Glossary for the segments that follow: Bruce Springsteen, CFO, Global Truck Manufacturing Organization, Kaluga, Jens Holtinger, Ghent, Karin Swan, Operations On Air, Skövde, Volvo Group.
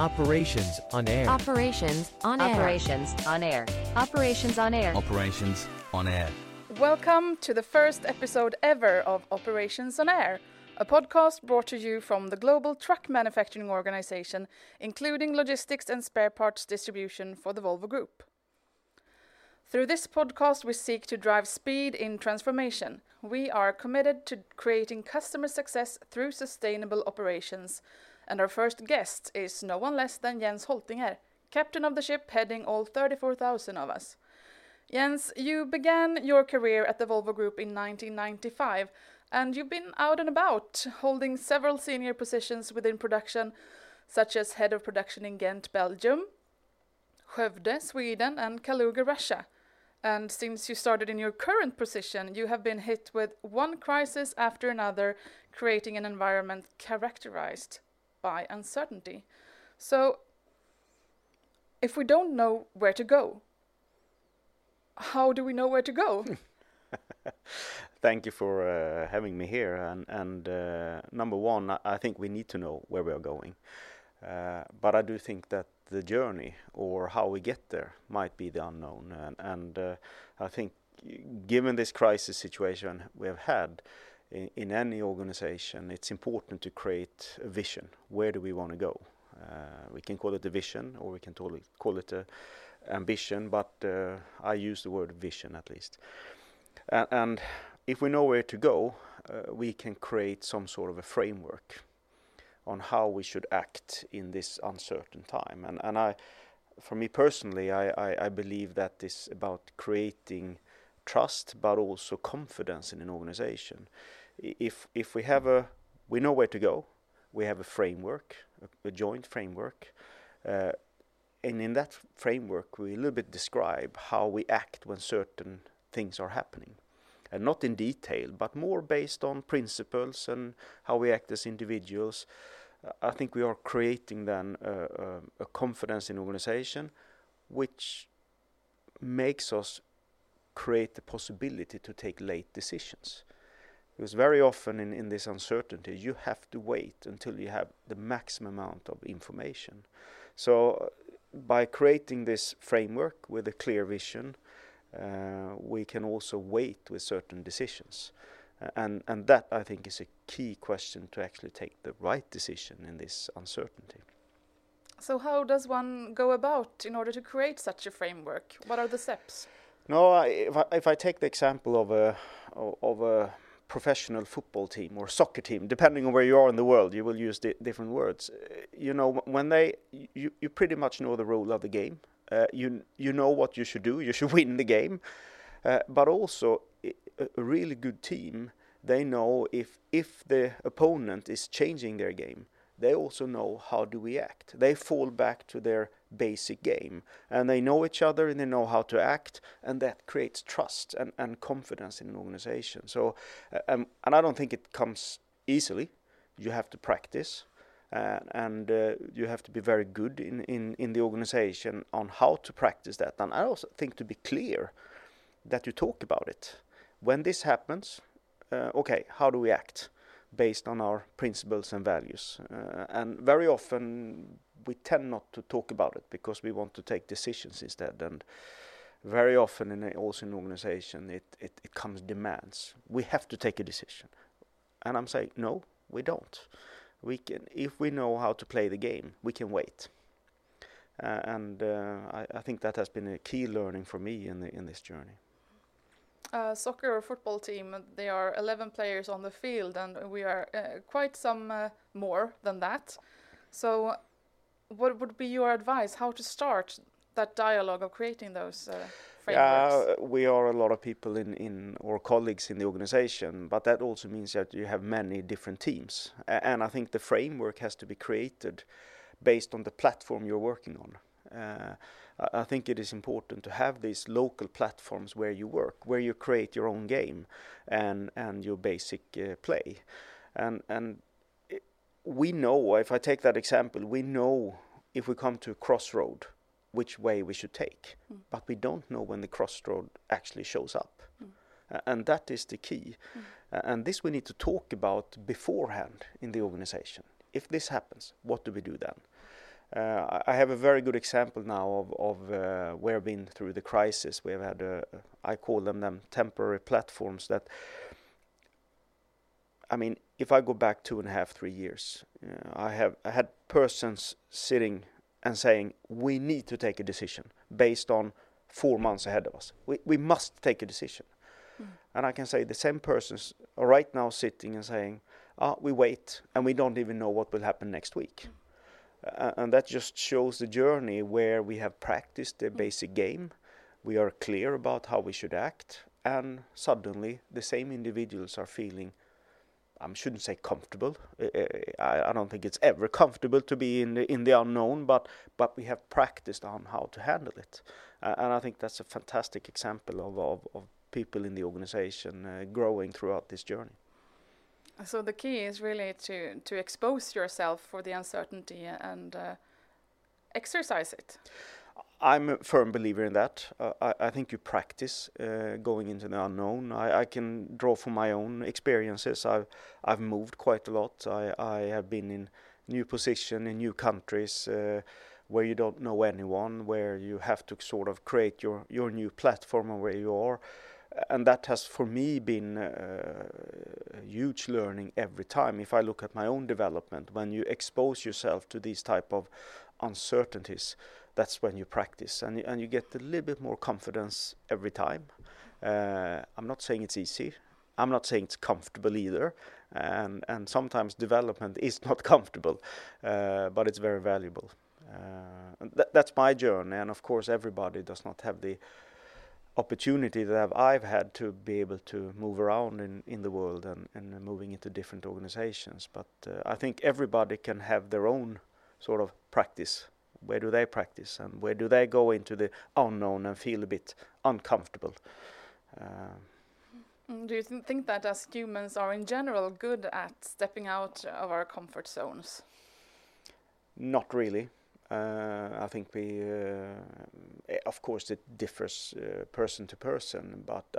Operations on air. Operations on air. Operations on air. Operations on air. Operations on air. Welcome to the first episode ever of Operations on Air, a podcast brought to you from the Global Truck Manufacturing Organization, including logistics and spare parts distribution for the Volvo Group. Through this podcast, we seek to drive speed in transformation. We are committed to creating customer success through sustainable operations. And our first guest is no one less than Jens Holtinger, captain of the ship heading all 34,000 of us. Jens, you began your career at the Volvo Group in 1995, and you've been out and about, holding several senior positions within production, such as head of production in Ghent, Belgium, Skövde, Sweden, and Kaluga, Russia. And since you started in your current position, you have been hit with one crisis after another, creating an environment characterized by uncertainty. So, if we don't know where to go, how do we know where to go? Thank you for having me here. And number one, I think we need to know where we are going. But I do think that the journey or how we get there might be the unknown. And I think given this crisis situation we have had in any organization, it's important to create a vision. Where do we want to go? We can call it a vision, or we can call it a ambition, but I use the word vision at least. And if we know where to go, we can create some sort of a framework on how we should act in this uncertain time. And I, for me personally, I believe that it's about creating trust, but also confidence in an organization. If we know where to go, we have a framework, a joint framework, and in that framework, we a little bit describe how we act when certain things are happening. And not in detail, but more based on principles and how we act as individuals. I think we are creating then a confidence in organization, which makes us create the possibility to take late decisions. Because very often in this uncertainty, you have to wait until you have the maximum amount of information. So by creating this framework with a clear vision, we can also wait with certain decisions. And that, I think, is a key question to actually take the right decision in this uncertainty. So how does one go about in order to create such a framework? What are the steps? No, if I take the example of a professional football team or soccer team, depending on where you are in the world, you will use different words. You know, when you pretty much know the rule of the game. You know what you should do. You should win the game. But also, a really good team, they know if the opponent is changing their game, they also know how do we act. They fall back to their basic game, and they know each other and they know how to act, and that creates trust and confidence in an organization. So, and I don't think it comes easily. You have to practice. And you have to be very good in the organization on how to practice that. And I also think to be clear that you talk about it. When this happens, okay, how do we act based on our principles and values? And very often we tend not to talk about it because we want to take decisions instead. And very often also in an organization, it comes demands. We have to take a decision. And I'm saying, no, we don't. We can, if we know how to play the game, we can wait. And I think that has been a key learning for me in this journey. Soccer or football team, there are 11 players on the field, and we are quite some more than that. So what would be your advice, how to start that dialogue of creating those frameworks? We are a lot of people or colleagues in the organization, but that also means that you have many different teams. And I think the framework has to be created based on the platform you're working on. I think it is important to have these local platforms where you work, where you create your own game and your basic play. And we know, if I take that example, we know if we come to a crossroad, which way we should take. But we don't know when the crossroad actually shows up. And that is the key. And this we need to talk about beforehand in the organization. If this happens, what do we do then? I have a very good example now of where we've been through the crisis. We have had, I call them temporary platforms that, I mean, if I go back 2.5-3 years, I had persons sitting and saying, we need to take a decision based on 4 months ahead of us. We must take a decision. Mm. And I can say the same persons are right now sitting and saying, we wait and we don't even know what will happen next week. Mm. And that just shows the journey where we have practiced the basic game. We are clear about how we should act. And suddenly the same individuals are feeling, I shouldn't say comfortable. I don't think it's ever comfortable to be in the unknown, but we have practiced on how to handle it. And I think that's a fantastic example of people in the organization growing throughout this journey. So the key is really to expose yourself for the uncertainty and exercise it. I'm a firm believer in that. I think you practice going into the unknown. I can draw from my own experiences. I've moved quite a lot. I have been in new position in new countries where you don't know anyone, where you have to sort of create your new platform and where you are. And that has, for me, been a huge learning every time. If I look at my own development, when you expose yourself to these type of uncertainties, that's when you practice. And you get a little bit more confidence every time. I'm not saying it's easy. I'm not saying it's comfortable either. And sometimes development is not comfortable, but it's very valuable. That's my journey. And, of course, everybody does not have the opportunity that I've had to be able to move around in the world and moving into different organizations. But I think everybody can have their own sort of practice. Where do they practice and where do they go into the unknown and feel a bit uncomfortable? Do you think that as humans are in general good at stepping out of our comfort zones? Not really. I think we, of course, it differs person to person, but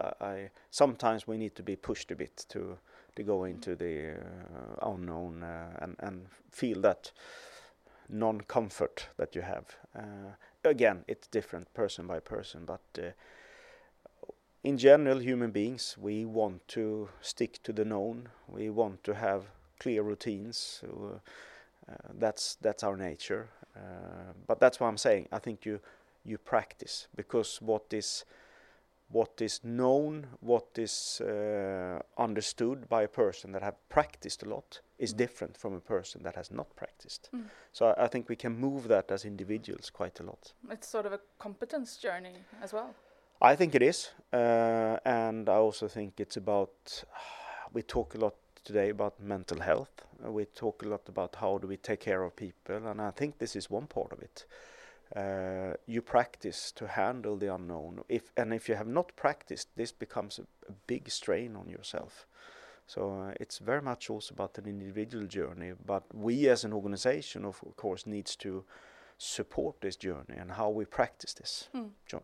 sometimes we need to be pushed a bit to go into the unknown and feel that non-comfort that you have. Again, it's different person by person, but in general, human beings, we want to stick to the known. We want to have clear routines. That's our nature. But that's what I'm saying. I think you practice, because what is known, what is understood by a person that have practiced a lot is different from a person that has not practiced. Mm. So I think we can move that as individuals quite a lot. It's sort of a competence journey as well. I think it is. And I also think it's about, we talk a lot today about mental health. We talk a lot about how do we take care of people, and I think this is one part of it. You practice to handle the unknown. If you have not practiced, this becomes a big strain on yourself. So it's very much also about an individual journey, but we as an organization, of course, needs to support this journey and how we practice this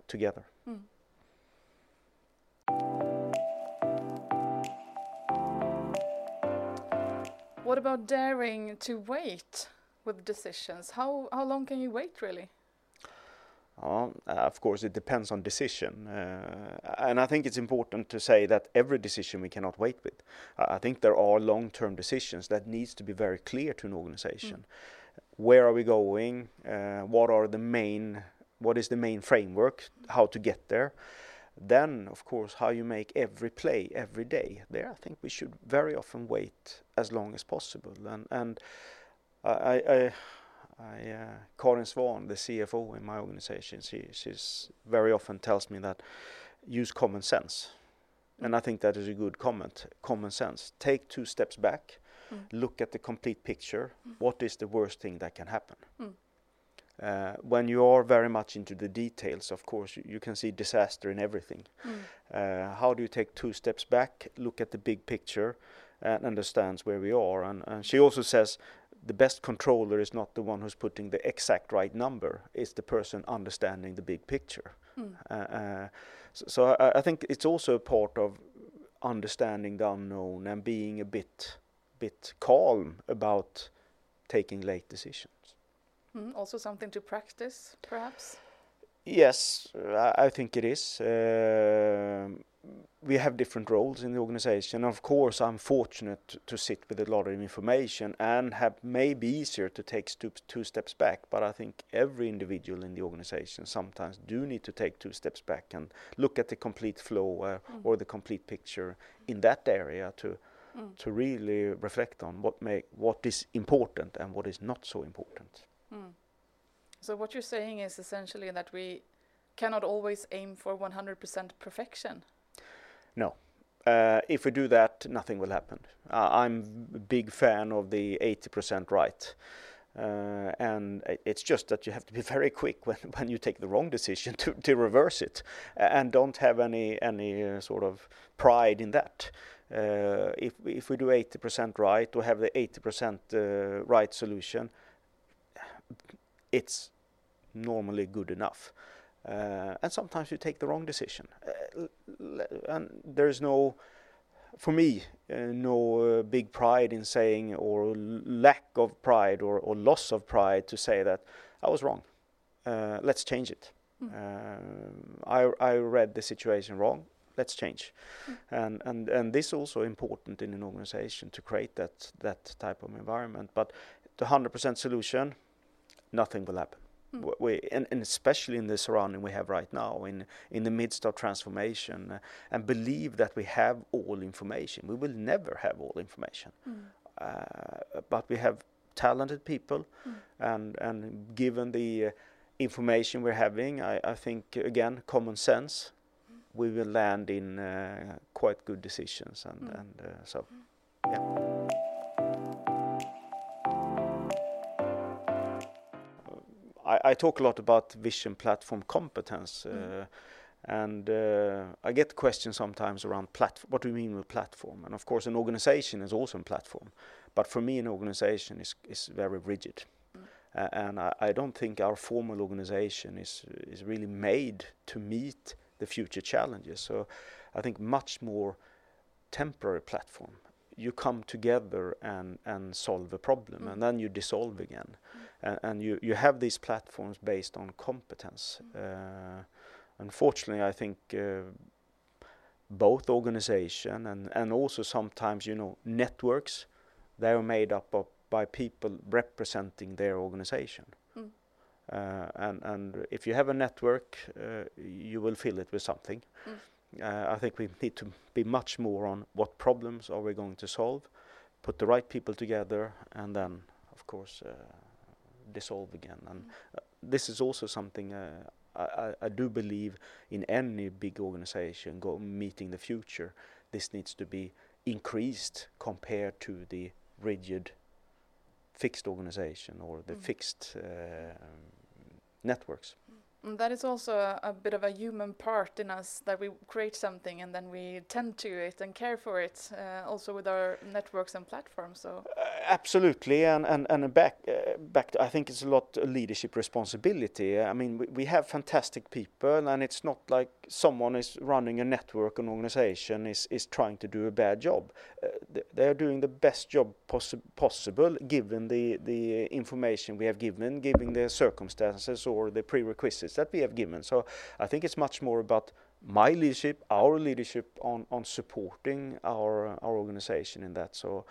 together. Mm. What about daring to wait with decisions? How long can you wait, really? Of course, it depends on decision. And I think it's important to say that every decision we cannot wait with. I think there are long-term decisions that needs to be very clear to an organization. Mm. Where are we going? What is the main framework? How to get there? Then, of course, how you make every play every day. There, I think we should very often wait as long as possible. And Karin Swan, the CFO in my organization, she's very often tells me that use common sense. Mm. And I think that is a good comment, common sense. Take 2 steps back, look at the complete picture. Mm. What is the worst thing that can happen? Mm. When you are very much into the details, of course, you can see disaster in everything. Mm. How do you take 2 steps back, look at the big picture, and understand where we are? And she also says the best controller is not the one who's putting the exact right number. It's the person understanding the big picture. Mm. So I think it's also a part of understanding the unknown and being a bit calm about taking late decisions. Also something to practice, perhaps? Yes, I think it is. We have different roles in the organization. Of course, I'm fortunate to sit with a lot of information and have maybe easier to take two steps back. But I think every individual in the organization sometimes do need to take two steps back and look at the complete flow or the complete picture in that area to really reflect on what is important and what is not so important. Mm. So what you're saying is essentially that we cannot always aim for 100% perfection. No. If we do that, nothing will happen. I'm a big fan of the 80% right. And it's just that you have to be very quick when you take the wrong decision to reverse it, and don't have any sort of pride in that. If we do 80% right or have the 80% right solution, it's normally good enough. And sometimes you take the wrong decision. And there's no, for me, no big pride in saying, or lack of pride or loss of pride to say that I was wrong. Let's change it. I read the situation wrong. Let's change. And this is also important in an organization to create that type of environment. But the 100% solution, nothing will happen. And especially in the surrounding we have right now, in the midst of transformation, and believe that we have all information. We will never have all information, but we have talented people, and given the information we're having, I think, again, common sense, we will land in quite good decisions, and so, yeah. I talk a lot about vision, platform, competence, and I get questions sometimes around what do you mean with platform? And of course, an organization is also a platform, but for me, an organization is very rigid, and I don't think our formal organization is really made to meet the future challenges. So I think much more temporary platform. You come together and solve a problem, and then you dissolve again. And you have these platforms based on competence. Unfortunately, I think both organization and also sometimes, networks, they are made up by people representing their organization. And if you have a network, you will fill it with something. I think we need to be much more on what problems are we going to solve, put the right people together, and then, of course, dissolve again. And this is also something I do believe in any big organization meeting the future. This needs to be increased compared to the rigid, fixed organization or the fixed networks. And that is also a bit of a human part in us, that we create something and then we tend to it and care for it, also with our networks and platforms. So absolutely, and back to, I think it's a lot of leadership responsibility. I mean, we have fantastic people, and it's not like someone is running a network, an organization is trying to do a bad job. They are doing the best job possible given the information we have given the circumstances or the prerequisites that we have given. So I think it's much more about my leadership, our leadership on supporting our organization in that. So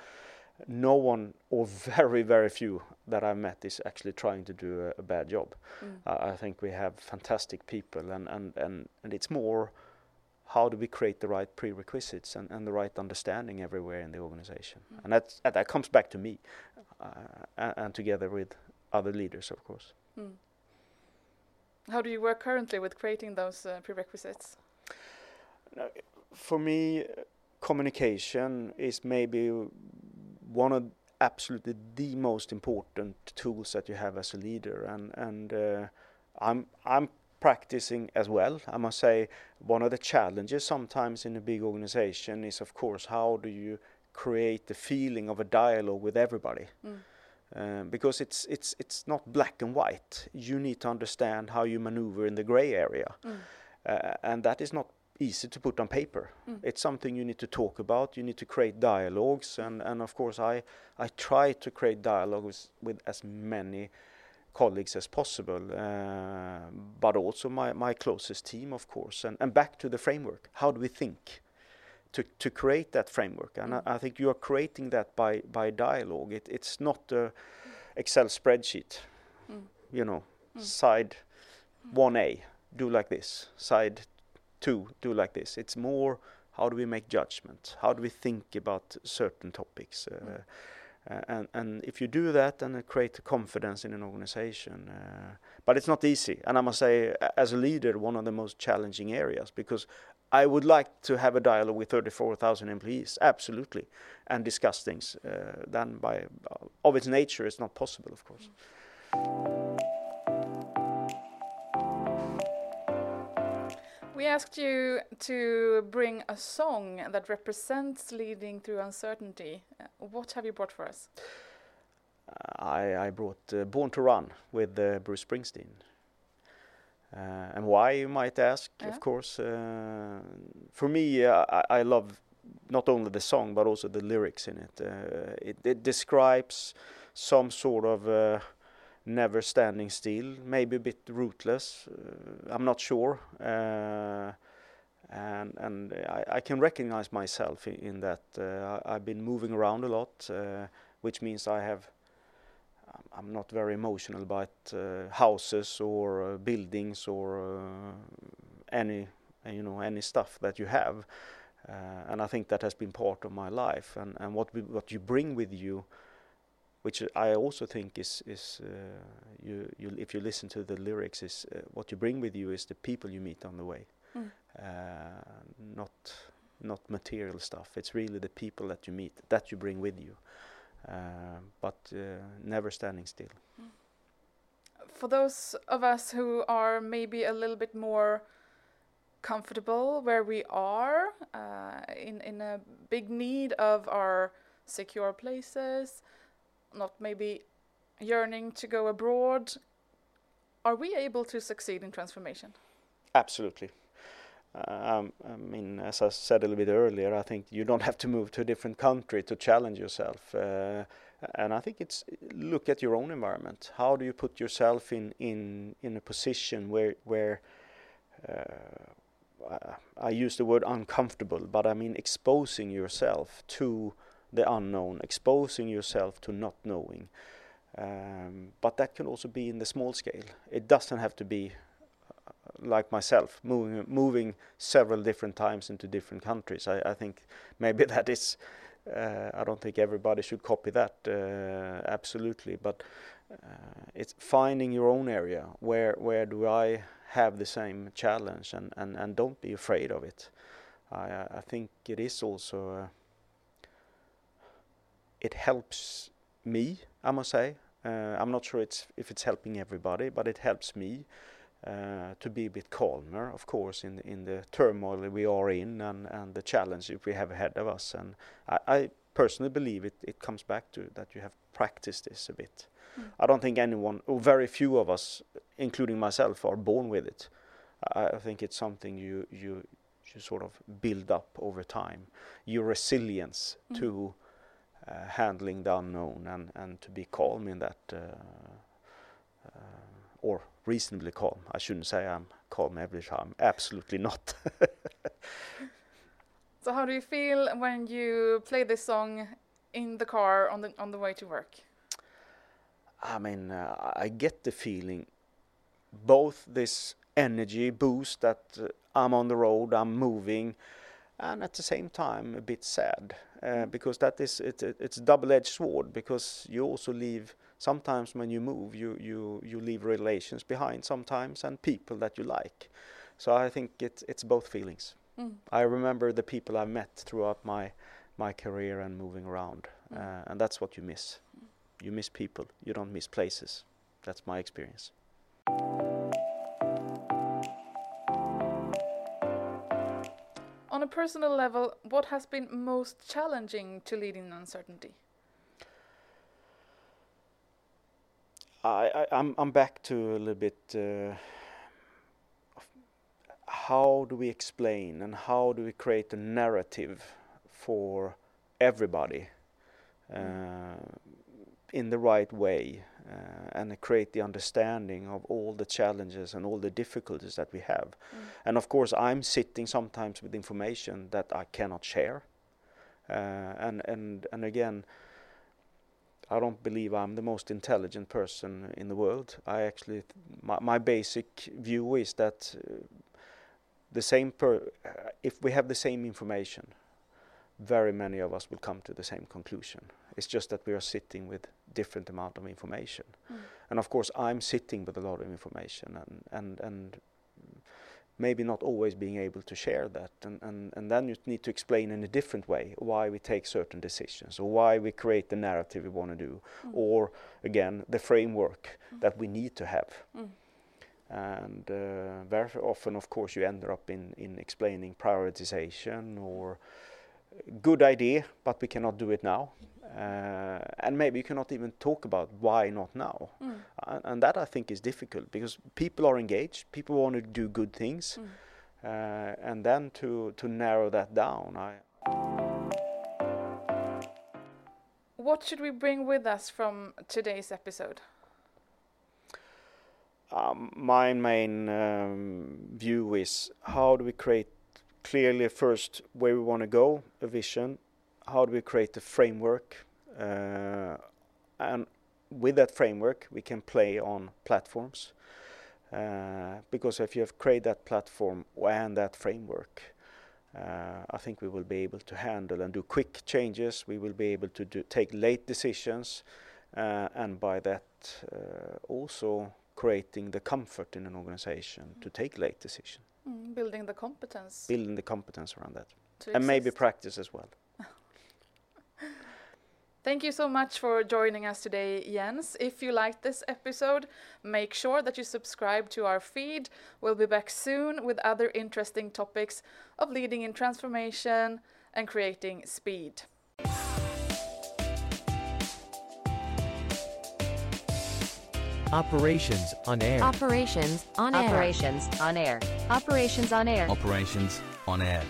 no one, or very, very few that I've met, is actually trying to do a bad job. I think we have fantastic people, and it's more how do we create the right prerequisites and the right understanding everywhere in the organization. And that comes back to me, and together with other leaders, of course. How do you work currently with creating those prerequisites? For me, communication is maybe one of absolutely the most important tools that you have as a leader, and I'm practicing as well. I must say, one of the challenges sometimes in a big organization is, of course, how do you create the feeling of a dialogue with everybody? Because it's not black and white. You need to understand how you maneuver in the gray area, and that is not easy to put on paper. It's something you need to talk about. You need to create dialogues, and of course I try to create dialogues with as many colleagues as possible, but also my closest team, of course. And back to the framework, how do we think to create that framework? And I think you are creating that by dialogue. It's not an Excel spreadsheet, side 1A, do like this, side 2, do like this. It's more, how do we make judgment? How do we think about certain topics? And if you do that, then it creates confidence in an organization. But it's not easy. And I must say, as a leader, one of the most challenging areas, because I would like to have a dialogue with 34,000 employees, absolutely, and discuss things. Then by of its nature, it's not possible, of course. We asked you to bring a song that represents leading through uncertainty. What have you brought for us? I brought Born to Run with Bruce Springsteen. And why, you might ask, of course. For me, I love not only the song, but also the lyrics in it. It describes some sort of... never standing still, maybe a bit rootless. I'm not sure, and I can recognize myself in that. I've been moving around a lot, which means I'm not very emotional about houses or buildings or any stuff that you have. And I think that has been part of my life. And what you bring with you, which I also think is if you listen to the lyrics, is what you bring with you is the people you meet on the way, not material stuff. It's really the people that you meet that you bring with you, but never standing still. For those of us who are maybe a little bit more comfortable where we are, in a big need of our secure places, not maybe yearning to go abroad, are we able to succeed in transformation? Absolutely. I mean, as I said a little bit earlier, I think you don't have to move to a different country to challenge yourself. And I think it's look at your own environment. How do you put yourself in a position where I use the word uncomfortable, but I mean exposing yourself to the unknown, exposing yourself to not knowing. But that can also be in the small scale. It doesn't have to be like myself, moving several different times into different countries. I think maybe that is, I don't think everybody should copy that, absolutely. But it's finding your own area, where do I have the same challenge, and don't be afraid of it. I think it is also... it helps me, I must say. I'm not sure if it's helping everybody, but it helps me to be a bit calmer, of course, in the turmoil that we are in and the challenge that we have ahead of us. And I personally believe it comes back to that you have practiced this a bit. I don't think anyone, or very few of us, including myself, are born with it. I think it's something you sort of build up over time. Your resilience to... handling the unknown and to be calm in that, or reasonably calm. I shouldn't say I'm calm every time, absolutely not. So how do you feel when you play this song in the car on the way to work? I mean, I get the feeling, both this energy boost that I'm on the road, I'm moving, and at the same time a bit sad, because that is it's a double-edged sword, because you also leave, sometimes when you move, you leave relations behind sometimes, and people that you like. So I think it's both feelings. I remember the people I met throughout my career and moving around, and that's what you miss. You miss people, you don't miss places. That's my experience. On a personal level, what has been most challenging to lead in uncertainty? I'm back to a little bit, how do we explain and how do we create a narrative for everybody in the right way? and create the understanding of all the challenges and all the difficulties that we have. And of course I'm sitting sometimes with information that I cannot share, and again, I don't believe I'm the most intelligent person in the world. I actually, my basic view is that if we have the same information, very many of us will come to the same conclusion. It's just that we are sitting with different amount of information. And of course I'm sitting with a lot of information and maybe not always being able to share that, and then you need to explain in a different way why we take certain decisions, or why we create the narrative we want to do, or again the framework that we need to have. And very often, of course, you end up in explaining prioritization or good idea, but we cannot do it now, and maybe you cannot even talk about why not now. And that I think is difficult, because people are engaged, people want to do good things, and then to narrow that down. What should we bring with us from today's episode? My main view is, how do we create clearly first where we want to go, a vision, how do we create the framework, and with that framework we can play on platforms, because if you have created that platform and that framework, I think we will be able to handle and do quick changes, we will be able to take late decisions, and by that also creating the comfort in an organization to take late decisions. Building the competence. Building the competence around that. And maybe practice as well. Thank you so much for joining us today, Jens. If you liked this episode, make sure that you subscribe to our feed. We'll be back soon with other interesting topics of leading in transformation and creating speed. Operations on air. Operations on air. Operations on air. Operations on air. Operations on air.